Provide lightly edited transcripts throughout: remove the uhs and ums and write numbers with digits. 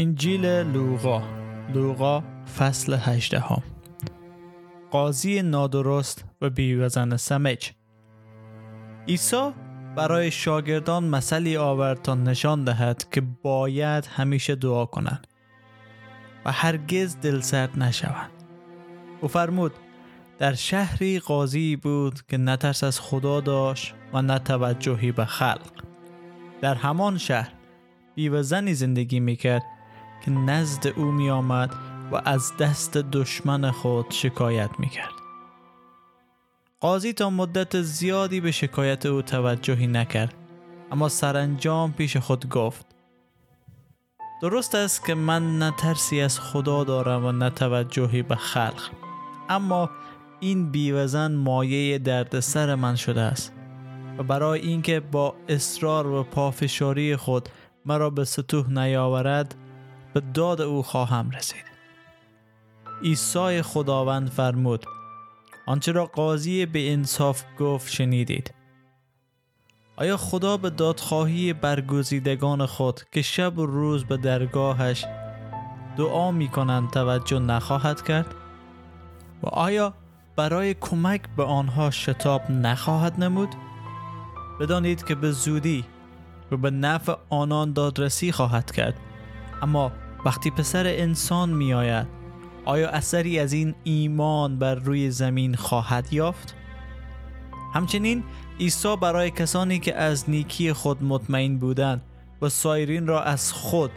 انجیل لوقا فصل 18. قاضی نادرست و بیوزن سمج. عیسی برای شاگردان مثلی آورد تا نشان دهد که باید همیشه دعا کنند و هرگز دلسرد نشوند. او فرمود: در شهری قاضی بود که نه ترس از خدا داشت و نه توجهی به خلق. در همان شهر بیوه زنی زندگی میکرد که نزد او میآمد و از دست دشمن خود شکایت میکرد. قاضی تا مدت زیادی به شکایت او توجهی نکرد، اما سرانجام پیش خود گفت: درست است که من نه ترسی از خدا دارم و نه توجهی به خلق، اما این بیوه زن مایه دردسر من شده است و برای اینکه با اصرار و پافشاری خود مرا به سطوح نیاورد، به داد او خواهم رسید. عیسی خداوند فرمود: آنچه را قاضی به انصاف گفت شنیدید. آیا خدا به دادخواهی برگزیدگان خود که شب و روز به درگاهش دعا می کنند توجه نخواهد کرد؟ و آیا برای کمک به آنها شتاب نخواهد نمود؟ بدانید که به زودی و به نفع آنان دادرسی خواهد کرد. اما وقتی پسر انسان می آید، آیا اثری از این ایمان بر روی زمین خواهد یافت؟ همچنین عیسی برای کسانی که از نیکی خود مطمئن بودند و سایرین را از خود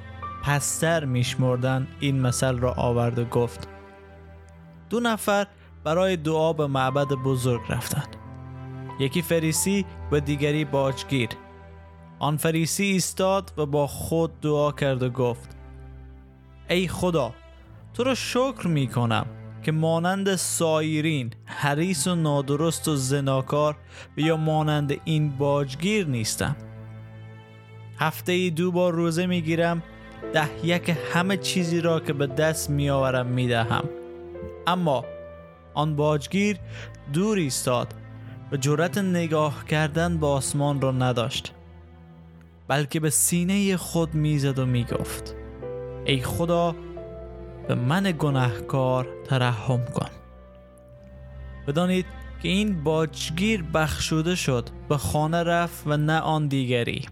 پستر می شمردند این مثل را آورد و گفت: دو نفر برای دعا به معبد بزرگ رفتند، یکی فریسی و دیگری باجگیر. آن فریسی ایستاد و با خود دعا کرد و گفت: ای خدا، تو را شکر می کنم که مانند سایرین حریص و نادرست و زناکار یا مانند این باجگیر نیستم. هفته ای 2 بار روزه می گیرم، 10 یک همه چیزی را که به دست می آورم می دهم. اما آن باجگیر دور ایستاد و جرأت نگاه کردن به آسمان را نداشت، بلکه به سینه خود میزد و میگفت: ای خدا، به من گناهکار ترحم کن. بدانید که این باجگیر بخشوده شد، به خانه رفت و نه آن دیگری.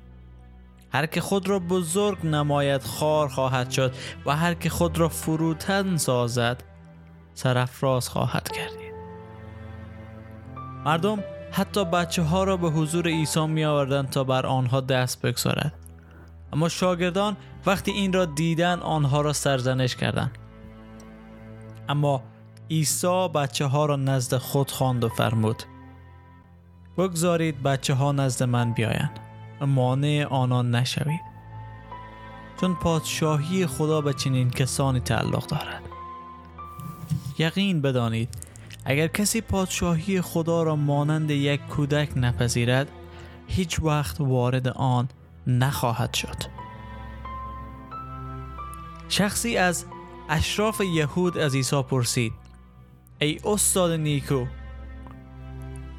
هر که خود را بزرگ نماید خوار خواهد شد و هر که خود را فروتن سازد سرافراز خواهد گردید. مردم حتی بچه ها را به حضور عیسی می آوردند تا بر آنها دست بگذارد، اما شاگردان وقتی این را دیدند آنها را سرزنش کردند. اما عیسی بچه ها را نزد خود خواند و فرمود: بگذارید بچه ها نزد من بیایند و مانع آنان نشوید، چون پادشاهی خدا به چنین کسانی تعلق دارد. یقین بدانید اگر کسی پادشاهی خدا را مانند یک کودک نپذیرد، هیچ وقت وارد آن نخواهد شد. شخصی از اشراف یهود از عیسی پرسید: ای استاد نیکو،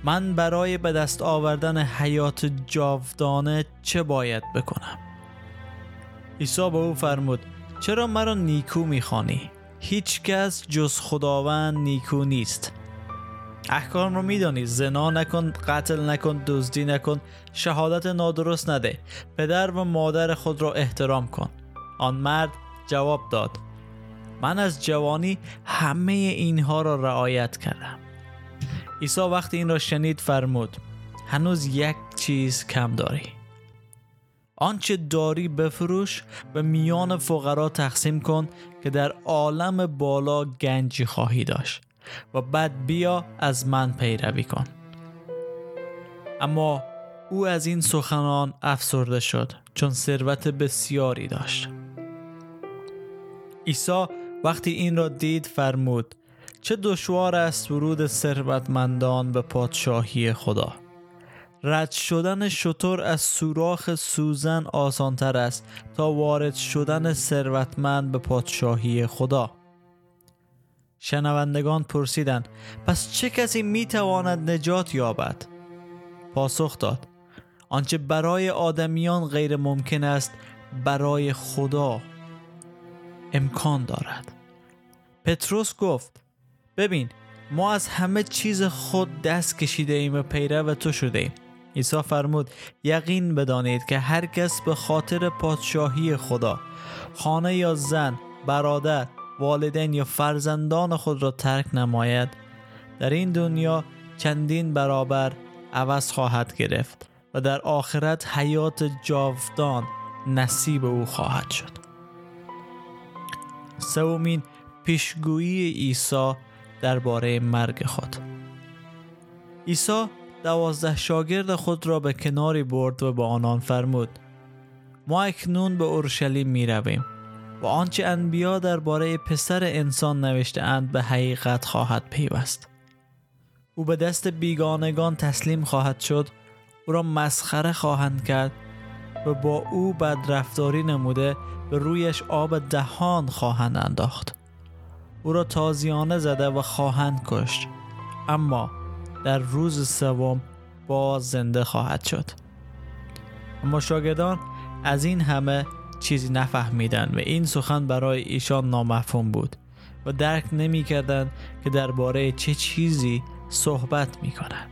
من برای به دست آوردن حیات جاودانه چه باید بکنم؟ عیسی به او فرمود: چرا مرا نیکو می‌خوانی؟ هیچ کس جز خداوند نیکو نیست. احکام رو میدانی: زنا نکن، قتل نکن، دزدی نکن، شهادت نادرست نده، پدر و مادر خود را احترام کن. آن مرد جواب داد: من از جوانی همه اینها را رعایت کردم. عیسی وقتی این را شنید فرمود: هنوز یک چیز کم داری. آنچه داری بفروش و میان فقرا تقسیم کن که در عالم بالا گنجی خواهی داشت و بعد بیا از من پیروی کن. اما او از این سخنان افسرده شد، چون ثروت بسیاری داشت. عیسی وقتی این را دید فرمود: چه دشوار است ورود ثروتمندان به پادشاهی خدا. رد شدن شتر از سوراخ سوزن آسانتر است تا وارد شدن ثروتمند به پادشاهی خدا. شنوندگان پرسیدند: پس چه کسی میتواند نجات یابد؟ پاسخ داد: آنچه برای آدمیان غیر ممکن است برای خدا امکان دارد. پتروس گفت: ببین، ما از همه چیز خود دست کشیده ایم و پیرو تو شده ایم. عیسی فرمود: یقین بدانید که هر کس به خاطر پادشاهی خدا خانه یا زن، برادر، والدین یا فرزندان خود را ترک نماید، در این دنیا چندین برابر عوض خواهد گرفت و در آخرت حیات جاودان نصیب او خواهد شد. سومین پیشگویی عیسی درباره مرگ خود. عیسی 12 شاگرد خود را به کناری برد و با آنان فرمود: ما اکنون به اورشلیم می رویم و آنچه انبیا درباره پسر انسان نوشته اند به حقیقت خواهد پیوست. او به دست بیگانگان تسلیم خواهد شد، او را مسخره خواهند کرد و با او بدرفتاری نموده به رویش آب دهان خواهند انداخت. او را تازیانه زده و خواهند کشت، اما در روز سوم باز زنده خواهد شد. اما شاگردان از این همه چیزی نفهمیدند و این سخن برای ایشان نامفهوم بود و درک نمی‌کردند که درباره چه چیزی صحبت می‌کنند.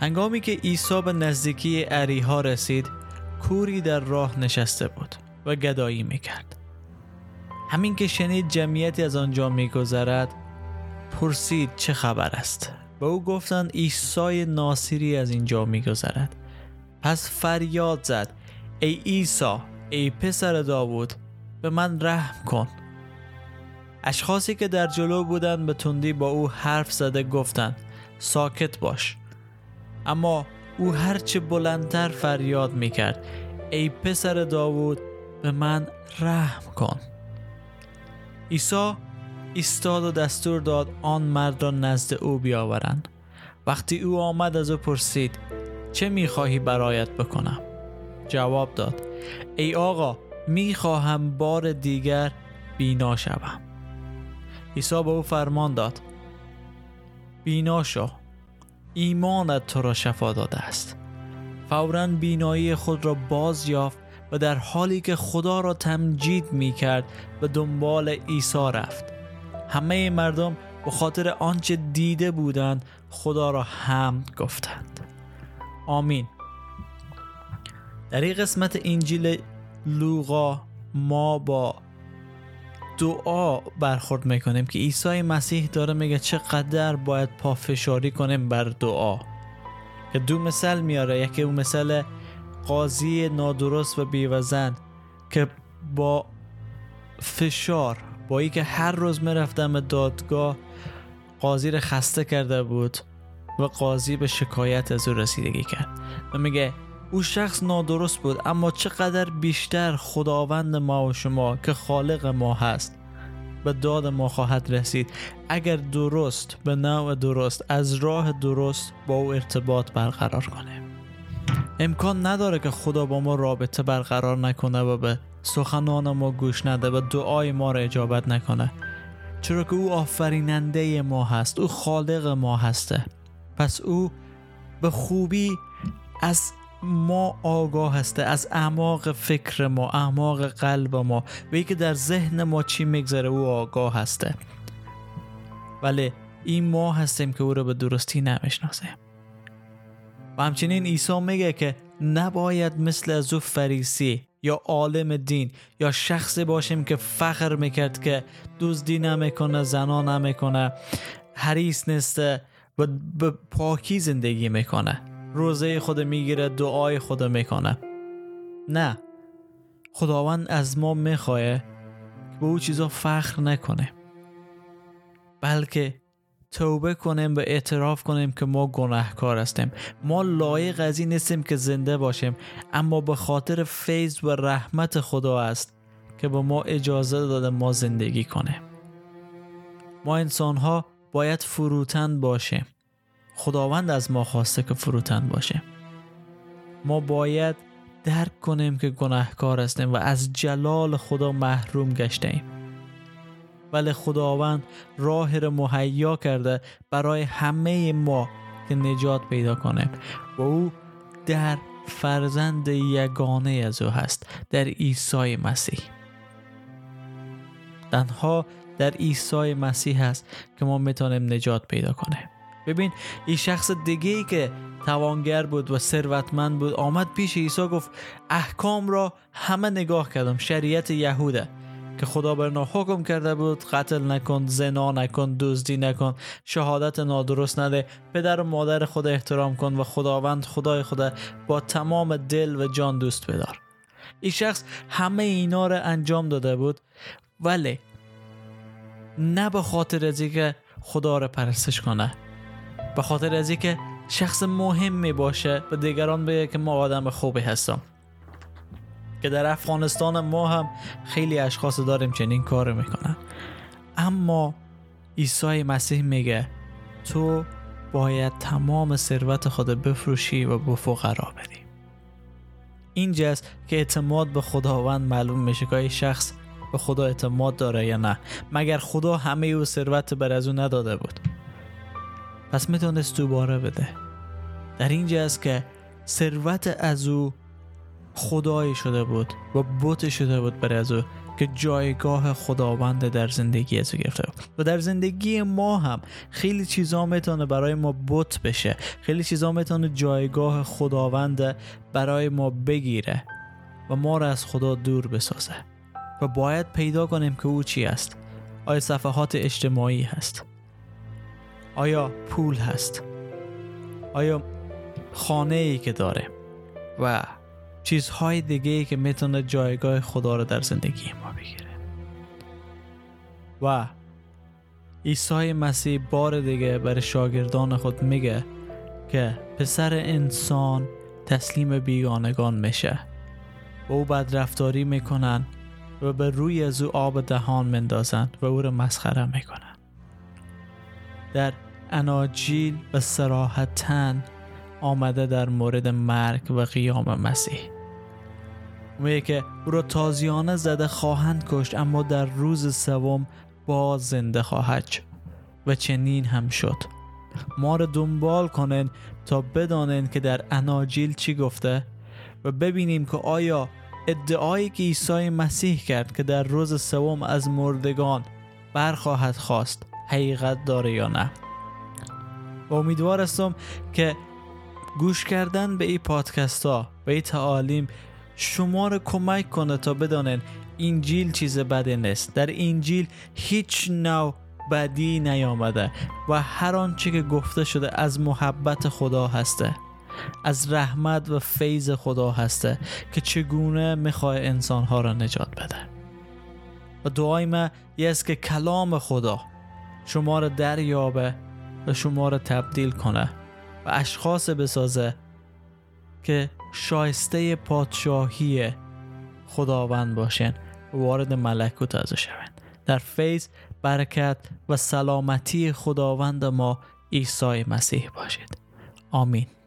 هنگامی که عیسی به نزدیکی اریحا رسید، کوری در راه نشسته بود و گدایی می‌کرد. همین که شنید جمعیتی از آنجا می‌گذرد، پرسید چه خبر است؟ به او گفتند عیسی ناصری از اینجا می‌گذرد. پس فریاد زد: ای عیسی، ای پسر داوود، به من رحم کن. اشخاصی که در جلو بودند به تندی با او حرف زده گفتند: ساکت باش. اما او هرچه بلندتر فریاد میکرد: ای پسر داوود، به من رحم کن. عیسی ایستاد و دستور داد آن مرد را نزد او بیاورند. وقتی او آمد، از او پرسید: چه میخواهی برایت بکنم؟ جواب داد: ای آقا، میخواهم بار دیگر بینا شوم. عیسی به او فرمان داد: بینا شو، ایمانت تو را شفا داده است. فوراً بینایی خود را باز یافت و در حالی که خدا را تمجید میکرد به دنبال عیسی رفت. همه مردم به خاطر آنچه دیده بودند خدا را حمد گفتند. آمین. در این قسمت انجیل لوقا ما با دعا برخورد میکنیم که عیسی مسیح داره میگه چقدر باید پافشاری کنیم بر دعا، که دو مثال میاره. یکی اون مثال قاضی نادرست و بیوزن که با فشار، با اینکه هر روز میرفتم دادگاه، قاضی رو خسته کرده بود و قاضی به شکایت از او رسیدگی کرد و میگه او شخص نادرست بود، اما چقدر بیشتر خداوند ما و شما که خالق ما هست به داد ما خواهد رسید اگر درست، به نوع درست، از راه درست با او ارتباط برقرار کنه. امکان نداره که خدا با ما رابطه برقرار نکنه و به سخنان ما گوش نده و دعای ما را اجابت نکنه، چرا که او آفریننده ما هست، او خالق ما هسته. پس او به خوبی از ما آگاه هسته، از اعماق فکر ما، اعماق قلب ما و اینکه در ذهن ما چی میگذره او آگاه هسته. ولی این ما هستیم که او رو به درستی نمیشناسیم. و همچنین عیسی میگه که نباید مثل از او فریسی یا عالم دین یا شخصی باشیم که فخر میکرد که دزدی نمیکنه، زنا نمیکنه، حریص نیسته و به پاکی زندگی میکنه، روزه خود میگیره، دعای خود میکنه. نه، خداوند از ما میخواه که به او چیزا فخر نکنه، بلکه توبه کنیم و اعتراف کنیم که ما گناهکار هستیم، ما لایق از این نیستیم که زنده باشیم، اما به خاطر فیض و رحمت خدا است که به ما اجازه داده ما زندگی کنیم. ما انسانها باید فروتن باشیم، خداوند از ما خواسته که فروتن باشیم. ما باید درک کنیم که گناهکار هستیم و از جلال خدا محروم گشته ایم، ولی خداوند راه را مهیا کرده برای همه ما که نجات پیدا کنیم و او در فرزند یگانه از او هست در عیسی مسیح. تنها در عیسی مسیح هست که ما میتونیم نجات پیدا کنیم. ببین این شخص دیگه ای که توانگر بود و ثروتمند بود آمد پیش عیسی گفت احکام را همه نگاه کردم، شریعت یهوده که خدا برنا حکم کرده بود قتل نکن، زنا نکن، دزدی نکن، شهادت نادرست نده، پدر و مادر خود احترام کن و خداوند خدای خدا با تمام دل و جان دوست بدار. این شخص همه اینا را انجام داده بود، ولی نه به خاطر از اینکه خدا را پرستش کنه، به خاطر از اینکه شخص مهمی باشه به دیگران بگه که ما آدم خوبی هستم. که در افغانستان ما هم خیلی اشخاص داریم چنین کار میکنن. اما عیسی مسیح میگه تو باید تمام ثروت خود بفروشی و به فقرا بدی. اینجاست که اعتماد به خداوند معلوم میشه که شخص به خدا اعتماد داره یا نه، مگر خدا همه او ثروت بر از او نداده بود. پس میتونست دوباره بده. در اینجاست که ثروت از او خدایی شده بود و بت شده بود برای از او که جایگاه خداوند در زندگی از او گرفته بود. و در زندگی ما هم خیلی چیزا میتونه برای ما بت بشه، خیلی چیزا میتونه جایگاه خداوند برای ما بگیره و ما را از خدا دور بسازه. و باید پیدا کنیم که او چی است. آیا صفحات اجتماعی هست؟ آیا پول هست؟ آیا خانه‌ای که داره؟ و چیزهای دیگه‌ای که میتونه جایگاه خدا رو در زندگی ما بگیره. و عیسی مسیح بار دیگه برای شاگردان خود میگه که پسر انسان تسلیم بیگانگان میشه و او بدرفتاری میکنن و به روی از او آب دهان مندازن و او رو مسخره میکنن. در اناجیل و صراحتاً آمده در مورد مرگ و قیام مسیح میگه که او را تازیانه زده خواهند کشت اما در روز سوم باز زنده خواهد شد. و چنین هم شد. ما را دنبال کنین تا بدانین که در اناجیل چی گفته و ببینیم که آیا ادعایی که عیسی مسیح کرد که در روز سوم از مردگان برخواهد خاست حقیقت داره یا نه. و امیدوار هستم که گوش کردن به این پادکست ها و این تعالیم شما رو کمک کنه تا بدانن انجیل چیز بدی نیست. در انجیل هیچ نوع بدی نیامده و هر آنچه که گفته شده از محبت خدا هسته، از رحمت و فیض خدا هسته که چگونه میخواه انسانها را نجات بده. و دعای من یه است که کلام خدا شما را دریابه و شما را تبدیل کنه و اشخاص بسازه که شایسته پادشاهی خداوند باشن و وارد ملکوت ازو شوند. در فیض، برکت و سلامتی خداوند ما عیسی مسیح باشید. آمین.